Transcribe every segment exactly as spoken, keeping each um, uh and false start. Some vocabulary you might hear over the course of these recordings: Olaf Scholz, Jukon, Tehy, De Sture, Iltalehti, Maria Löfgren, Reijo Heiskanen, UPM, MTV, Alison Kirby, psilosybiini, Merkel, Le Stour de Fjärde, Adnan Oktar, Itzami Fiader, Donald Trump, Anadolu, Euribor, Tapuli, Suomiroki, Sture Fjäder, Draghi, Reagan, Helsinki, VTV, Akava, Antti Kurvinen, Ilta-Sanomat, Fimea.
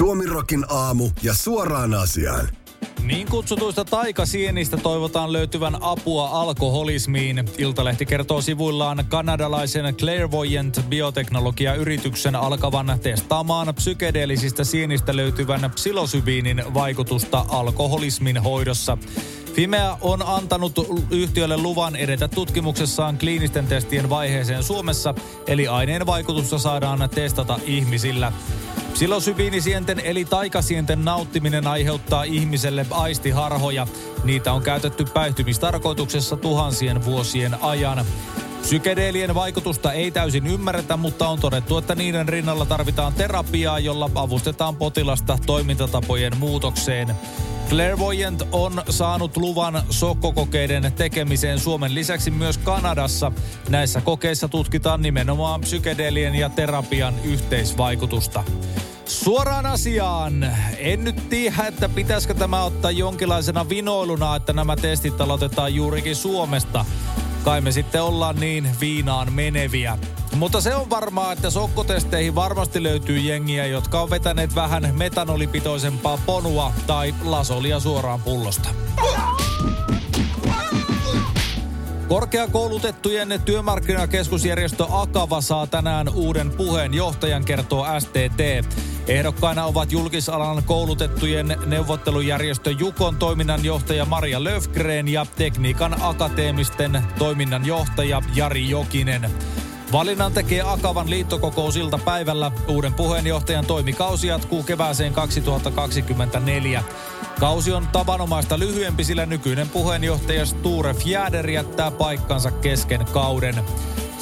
Suomirokin aamu ja suoraan asiaan. Niin kutsutuista taikasienistä toivotaan löytyvän apua alkoholismiin. Iltalehti kertoo sivuillaan kanadalaisen Clairvoyant bioteknologiayrityksen alkavan testaamaan psykedeellisistä sienistä löytyvän psilosybiinin vaikutusta alkoholismin hoidossa. Fimea on antanut yhtiölle luvan edetä tutkimuksessaan kliinisten testien vaiheeseen Suomessa, eli aineen vaikutusta saadaan testata ihmisillä. Psilosybiinisienten eli taikasienten nauttiminen aiheuttaa ihmiselle aistiharhoja. Niitä on käytetty päihtymistarkoituksessa tuhansien vuosien ajan. Psykedeelien vaikutusta ei täysin ymmärretä, mutta on todettu, että niiden rinnalla tarvitaan terapiaa, jolla avustetaan potilasta toimintatapojen muutokseen. Clairvoyant on saanut luvan sokkokokeiden tekemiseen Suomen lisäksi myös Kanadassa. Näissä kokeissa tutkitaan nimenomaan psykedeelien ja terapian yhteisvaikutusta. Suoraan asiaan. En nyt tiedä, että pitäisikö tämä ottaa jonkinlaisena vinoiluna, että nämä testit aloitetaan juurikin Suomesta. Kai me sitten ollaan niin viinaan meneviä. Mutta se on varmaa, että sokkotesteihin varmasti löytyy jengiä, jotka on vetäneet vähän metanolipitoisempaa ponua tai lasolia suoraan pullosta. Korkeakoulutettujen työmarkkinakeskusjärjestö Akava saa tänään uuden puheenjohtajan, kertoo S T T. Ehdokkaina ovat julkisalan koulutettujen neuvottelujärjestö Jukon toiminnanjohtaja Maria Löfgren ja tekniikan akateemisten toiminnanjohtaja Jari Jokinen. Valinnan tekee Akavan liittokokous iltapäivällä. Uuden puheenjohtajan toimikausi jatkuu kevääseen kaksituhattakaksikymmentäneljä. Kausi on tavanomaista lyhyempi, sillä nykyinen puheenjohtaja Sture Fjäder jättää paikkansa kesken kauden.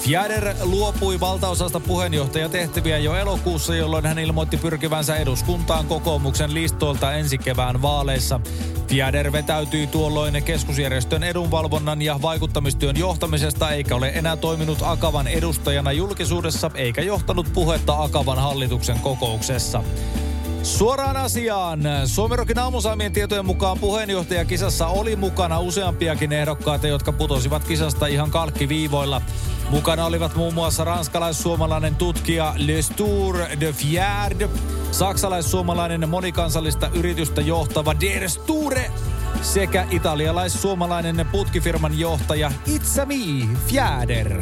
Fjäder luopui valtaosasta puheenjohtajatehtäviä jo elokuussa, jolloin hän ilmoitti pyrkivänsä eduskuntaan kokoomuksen listoilta ensi kevään vaaleissa. Fjäder vetäytyi tuolloin keskusjärjestön edunvalvonnan ja vaikuttamistyön johtamisesta, eikä ole enää toiminut Akavan edustajana julkisuudessa, eikä johtanut puhetta Akavan hallituksen kokouksessa. Suoraan asiaan. Suomirokin aamusaamien tietojen mukaan puheenjohtajakisassa oli mukana useampiakin ehdokkaita, jotka putosivat kisasta ihan kalkkiviivoilla. Mukana olivat muun muassa ranskalais-suomalainen tutkija Le Stour de Fjärde, saksalais-suomalainen monikansallista yritystä johtava De Sture sekä italialais-suomalainen putkifirman johtaja Itzami Fiader.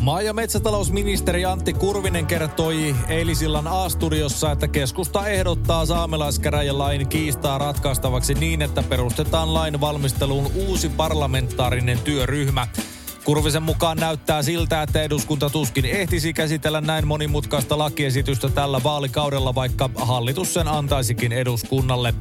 Maa- ja metsätalousministeri Antti Kurvinen kertoi eilisillan A-studiossa, että keskusta ehdottaa saamelaiskäräjälain kiistaa ratkaistavaksi niin, että perustetaan lain valmisteluun uusi parlamentaarinen työryhmä. Kurvisen mukaan näyttää siltä, että eduskunta tuskin ehtisi käsitellä näin monimutkaista lakiesitystä tällä vaalikaudella, vaikka hallitus sen antaisikin eduskunnalle.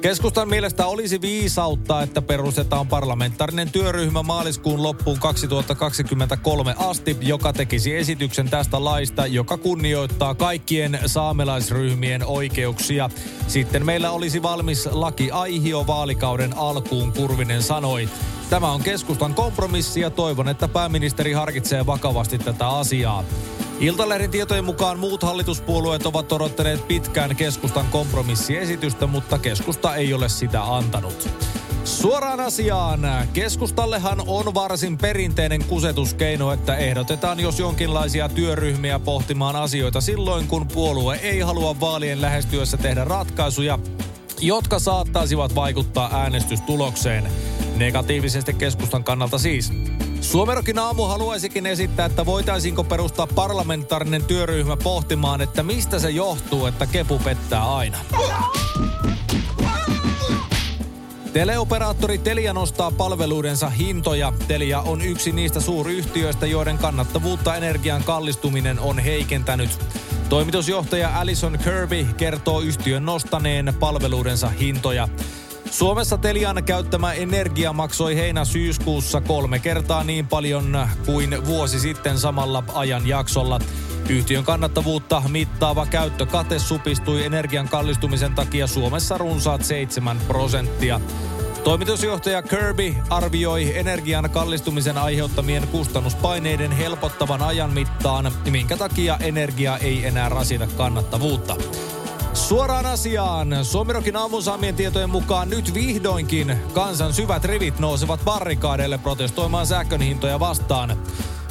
Keskustan mielestä olisi viisautta, että perustetaan parlamentaarinen työryhmä maaliskuun loppuun kaksituhattakaksikymmentäkolme asti, joka tekisi esityksen tästä laista, joka kunnioittaa kaikkien saamelaisryhmien oikeuksia. Sitten meillä olisi valmis lakiaihio vaalikauden alkuun, Kurvinen sanoi. Tämä on keskustan kompromissi ja toivon, että pääministeri harkitsee vakavasti tätä asiaa. Iltalehden tietojen mukaan muut hallituspuolueet ovat odottaneet pitkään keskustan kompromissiesitystä, mutta keskusta ei ole sitä antanut. Suoraan asiaan. Keskustallehan on varsin perinteinen kusetuskeino, että ehdotetaan jos jonkinlaisia työryhmiä pohtimaan asioita silloin, kun puolue ei halua vaalien lähestyessä tehdä ratkaisuja, jotka saattaisivat vaikuttaa äänestystulokseen. Negatiivisesti keskustan kannalta siis. Suomirokin aamu haluaisikin esittää, että voitaisiinko perustaa parlamentaarinen työryhmä pohtimaan, että mistä se johtuu, että kepu pettää aina. Teleoperaattori Telia nostaa palveluidensa hintoja. Telia on yksi niistä suuryhtiöistä, joiden kannattavuutta energian kallistuminen on heikentänyt. Toimitusjohtaja Alison Kirby kertoo yhtiön nostaneen palveluidensa hintoja. Suomessa Telian käyttämä energia maksoi heinä-syyskuussa kolme kertaa niin paljon kuin vuosi sitten samalla ajanjaksolla. Yhtiön kannattavuutta mittaava käyttökate supistui energian kallistumisen takia Suomessa runsaat seitsemän prosenttia. Toimitusjohtaja Kirby arvioi energian kallistumisen aiheuttamien kustannuspaineiden helpottavan ajan mittaan, minkä takia energia ei enää rasita kannattavuutta. Suoraan asiaan. Suomirokin aamun saamien tietojen mukaan nyt vihdoinkin kansan syvät rivit nousevat barrikaadeille protestoimaan sähkön hintoja vastaan.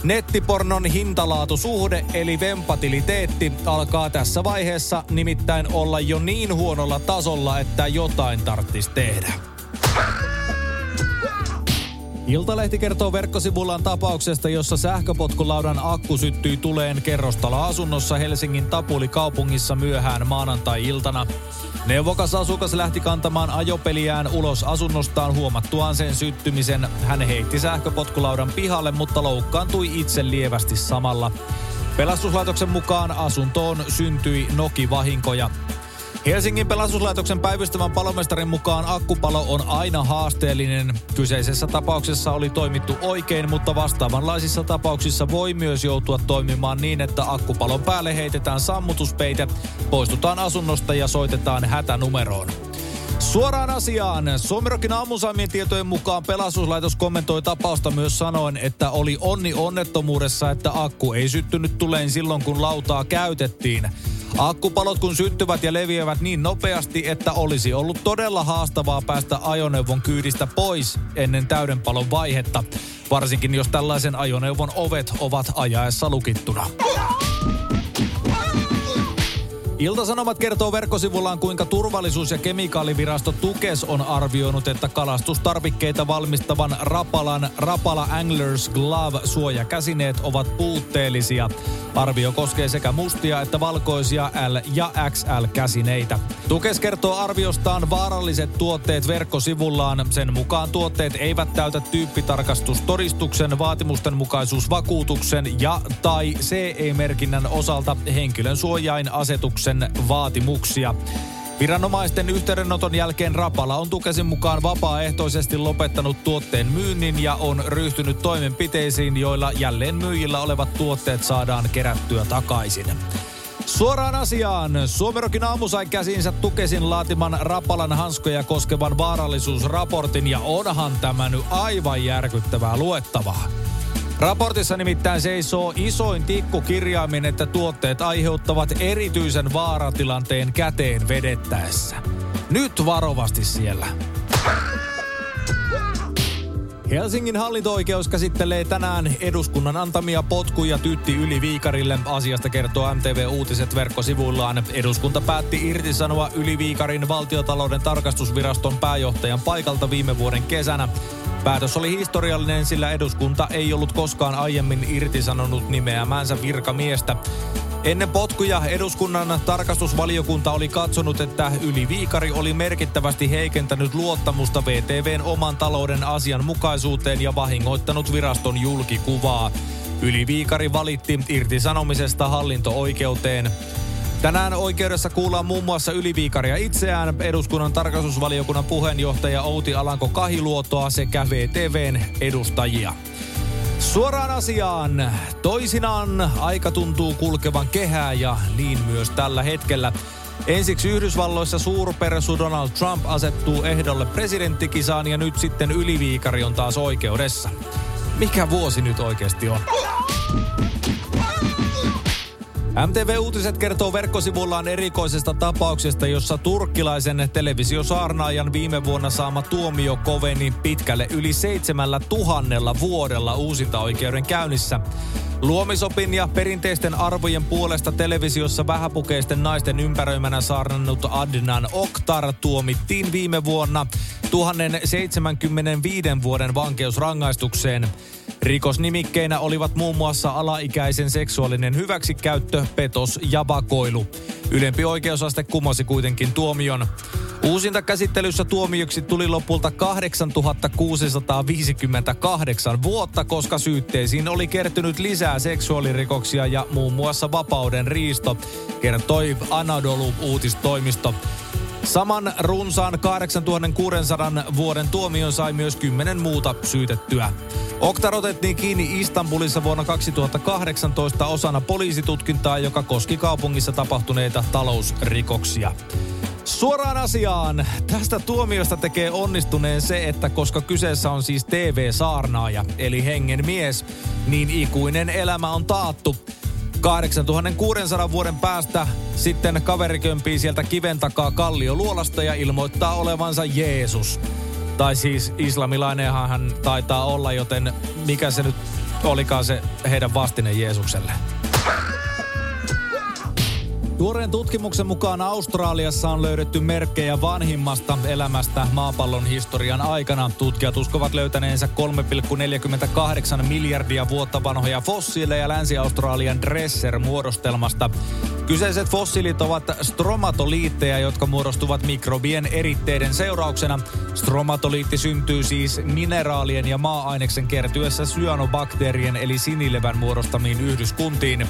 Nettipornon hintalaatusuhde eli vempatiliteetti alkaa tässä vaiheessa nimittäin olla jo niin huonolla tasolla, että jotain tarvitsisi tehdä. Iltalehti kertoo verkkosivullaan tapauksesta, jossa sähköpotkulaudan akku syttyi tuleen kerrostaloasunnossa Helsingin Tapuli kaupungissa myöhään maanantai-iltana. Neuvokas asukas lähti kantamaan ajopeliään ulos asunnostaan huomattuaan sen syttymisen. Hän heitti sähköpotkulaudan pihalle, mutta loukkaantui itse lievästi samalla. Pelastuslaitoksen mukaan asuntoon syntyi nokivahinkoja. Helsingin pelastuslaitoksen päivystävän palomestarin mukaan akkupalo on aina haasteellinen. Kyseisessä tapauksessa oli toimittu oikein, mutta vastaavanlaisissa tapauksissa voi myös joutua toimimaan niin, että akkupalon päälle heitetään sammutuspeite, poistutaan asunnosta ja soitetaan hätänumeroon. Suoraan asiaan. Suomirokin aamunsaamien tietojen mukaan pelastuslaitos kommentoi tapausta myös sanoen, että oli onni onnettomuudessa, että akku ei syttynyt tuleen silloin, kun lautaa käytettiin. Akkupalot kun syttyvät ja leviävät niin nopeasti, että olisi ollut todella haastavaa päästä ajoneuvon kyydistä pois ennen täydenpalon vaihetta. Varsinkin jos tällaisen ajoneuvon ovet ovat ajaessa lukittuna. Ilta-Sanomat kertoo verkkosivullaan, kuinka turvallisuus- ja kemikaalivirasto Tukes on arvioinut, että kalastustarvikkeita valmistavan Rapalan Rapala Anglers Glove-suojakäsineet ovat puutteellisia. Arvio koskee sekä mustia että valkoisia L- ja X L-käsineitä. Tukes kertoo arviostaan vaaralliset tuotteet verkkosivullaan. Sen mukaan tuotteet eivät täytä tyyppitarkastustodistuksen, vaatimustenmukaisuusvakuutuksen ja tai C E-merkinnän osalta henkilön suojain asetuksen vaatimuksia. Viranomaisten yhteydenoton jälkeen Rapala on Tukesin mukaan vapaaehtoisesti lopettanut tuotteen myynnin ja on ryhtynyt toimenpiteisiin, joilla jälleen myyjillä olevat tuotteet saadaan kerättyä takaisin. Suoraan asiaan. Suomirokin aamu sai käsiinsä Tukesin laatiman Rapalan hanskoja koskevan vaarallisuusraportin ja onhan tämä nyt aivan järkyttävää luettavaa. Raportissa nimittäin seisoo isoin tikkukirjaimin, että tuotteet aiheuttavat erityisen vaaratilanteen käteen vedettäessä. Nyt varovasti siellä. Helsingin hallinto-oikeus käsittelee tänään eduskunnan antamia potkuja Tytti Yli-Viikarille. Asiasta kertoo M T V Uutiset verkkosivuillaan. Eduskunta päätti irtisanoa Yli-Viikarin valtiotalouden tarkastusviraston pääjohtajan paikalta viime vuoden kesänä. Päätös oli historiallinen, sillä eduskunta ei ollut koskaan aiemmin irtisanonut nimeämäänsä virkamiestä. Ennen potkuja eduskunnan tarkastusvaliokunta oli katsonut, että Yli-Viikari oli merkittävästi heikentänyt luottamusta V T V:n oman talouden asianmukaisuuteen ja vahingoittanut viraston julkikuvaa. Yli-Viikari valitti irtisanomisesta hallinto-oikeuteen. Tänään oikeudessa kuullaan muun muassa Yli-Viikaria itseään, eduskunnan tarkastusvaliokunnan puheenjohtaja Outi Alanko Kahiluotoa sekä V T V:n edustajia. Suoraan asiaan. Toisinaan aika tuntuu kulkevan kehää ja niin myös tällä hetkellä. Ensiksi Yhdysvalloissa suurpersu Donald Trump asettuu ehdolle presidenttikisaan ja nyt sitten Yli-Viikari on taas oikeudessa. Mikä vuosi nyt oikeasti on? M T V Uutiset kertoo verkkosivullaan erikoisesta tapauksesta, jossa turkkilaisen televisiosaarnaajan viime vuonna saama tuomio koveni pitkälle yli seitsemällä tuhannella vuodella uusintaoikeuden käynnissä. Luomisopin ja perinteisten arvojen puolesta televisiossa vähäpukeisten naisten ympäröimänä saarnannut Adnan Oktar tuomittiin viime vuonna tuhatseitsemänkymmentäviisi vuoden vankeusrangaistukseen. Rikosnimikkeinä olivat muun muassa alaikäisen seksuaalinen hyväksikäyttö, petos ja vakoilu. Ylempi oikeusaste kumosi kuitenkin tuomion. Uusintakäsittelyssä tuomioksi tuli lopulta kahdeksantuhatta kuusisataaviisikymmentäkahdeksan vuotta, koska syytteisiin oli kertynyt lisää seksuaalirikoksia ja muun muassa vapauden riisto, kertoi Anadolu uutistoimisto. Saman runsaan kahdeksantuhattakuusisataa vuoden tuomion sai myös kymmenen muuta syytettyä. Oktar otettiin kiinni Istanbulissa vuonna kaksituhattakahdeksantoista osana poliisitutkintaa, joka koski kaupungissa tapahtuneita talousrikoksia. Suoraan asiaan. Tästä tuomiosta tekee onnistuneen se, että koska kyseessä on siis T V-saarnaaja, eli hengen mies, niin ikuinen elämä on taattu. kahdeksantuhattakuusisataa vuoden päästä sitten kaveri kömpii sieltä kiven takaa kallioluolasta ja ilmoittaa olevansa Jeesus. Tai siis islamilainenhan hän taitaa olla, joten mikä se nyt olikaan se heidän vastine Jeesukselle. Tuoreen tutkimuksen mukaan Australiassa on löydetty merkkejä vanhimmasta elämästä maapallon historian aikana. Tutkijat uskovat löytäneensä kolme pilkku neljäkymmentäkahdeksan miljardia vuotta vanhoja fossiileja Länsi-Australian Dresser-muodostelmasta. Kyseiset fossiilit ovat stromatoliitteja, jotka muodostuvat mikrobien eritteiden seurauksena. Stromatoliitti syntyy siis mineraalien ja maa-aineksen kertyessä syanobakteerien eli sinilevän muodostamiin yhdyskuntiin.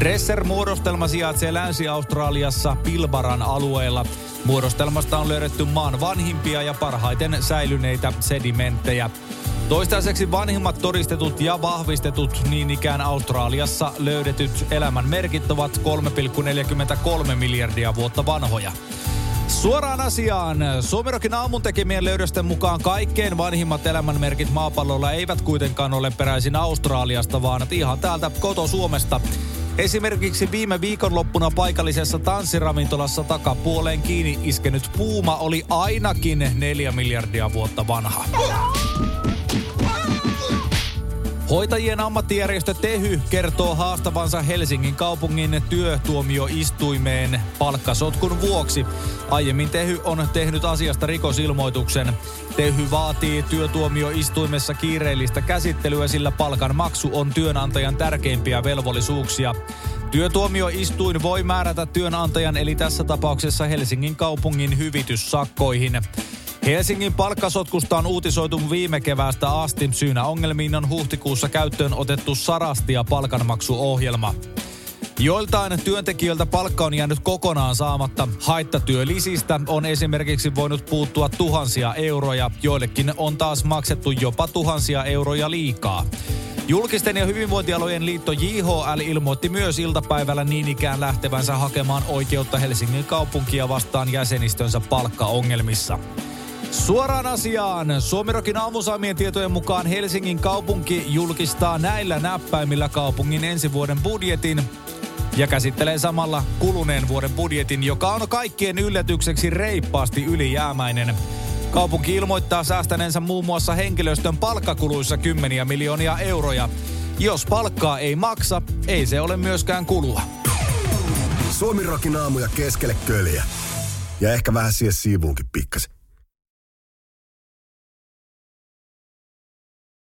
Dresser-muodostelma sijaitsee Länsi-Australiassa Pilbaran alueella. Muodostelmasta on löydetty maan vanhimpia ja parhaiten säilyneitä sedimenttejä. Toistaiseksi vanhimmat todistetut ja vahvistetut niin ikään Australiassa löydetyt elämän merkit ovat kolme pilkku neljäkymmentäkolme miljardia vuotta vanhoja. Suoraan asiaan. Suomirokin aamun tekemien löydösten mukaan kaikkein vanhimmat elämänmerkit maapallolla eivät kuitenkaan ole peräisin Australiasta, vaan ihan täältä koto-Suomesta. Esimerkiksi viime viikonloppuna paikallisessa tanssiravintolassa takapuoleen kiinni iskenyt puuma oli ainakin neljä miljardia vuotta vanha. Hoitajien ammattijärjestö Tehy kertoo haastavansa Helsingin kaupungin työtuomioistuimeen palkkasotkun vuoksi. Aiemmin Tehy on tehnyt asiasta rikosilmoituksen. Tehy vaatii työtuomioistuimessa kiireellistä käsittelyä, sillä palkan maksu on työnantajan tärkeimpiä velvollisuuksia. Työtuomioistuin voi määrätä työnantajan eli tässä tapauksessa Helsingin kaupungin hyvityssakkoihin. Helsingin palkkasotkusta on uutisoitu viime keväästä asti. Syynä ongelmiin on huhtikuussa käyttöön otettu sarastia palkanmaksuohjelma. Joiltain työntekijöiltä palkka on jäänyt kokonaan saamatta. Haittatyölisistä on esimerkiksi voinut puuttua tuhansia euroja. Joillekin on taas maksettu jopa tuhansia euroja liikaa. Julkisten ja hyvinvointialojen liitto J H L ilmoitti myös iltapäivällä niin ikään lähtevänsä hakemaan oikeutta Helsingin kaupunkia vastaan jäsenistönsä palkkaongelmissa. Suoraan asiaan. Suomirokin aamusaamien tietojen mukaan Helsingin kaupunki julkistaa näillä näppäimillä kaupungin ensi vuoden budjetin ja käsittelee samalla kuluneen vuoden budjetin, joka on kaikkien yllätykseksi reippaasti ylijäämäinen. Kaupunki ilmoittaa säästäneensä muun muassa henkilöstön palkkakuluissa kymmeniä miljoonia euroja. Jos palkkaa ei maksa, ei se ole myöskään kulua. Suomirokin aamuja keskelle köljä. Ja ehkä vähän siihen siivuunkin pikkasen.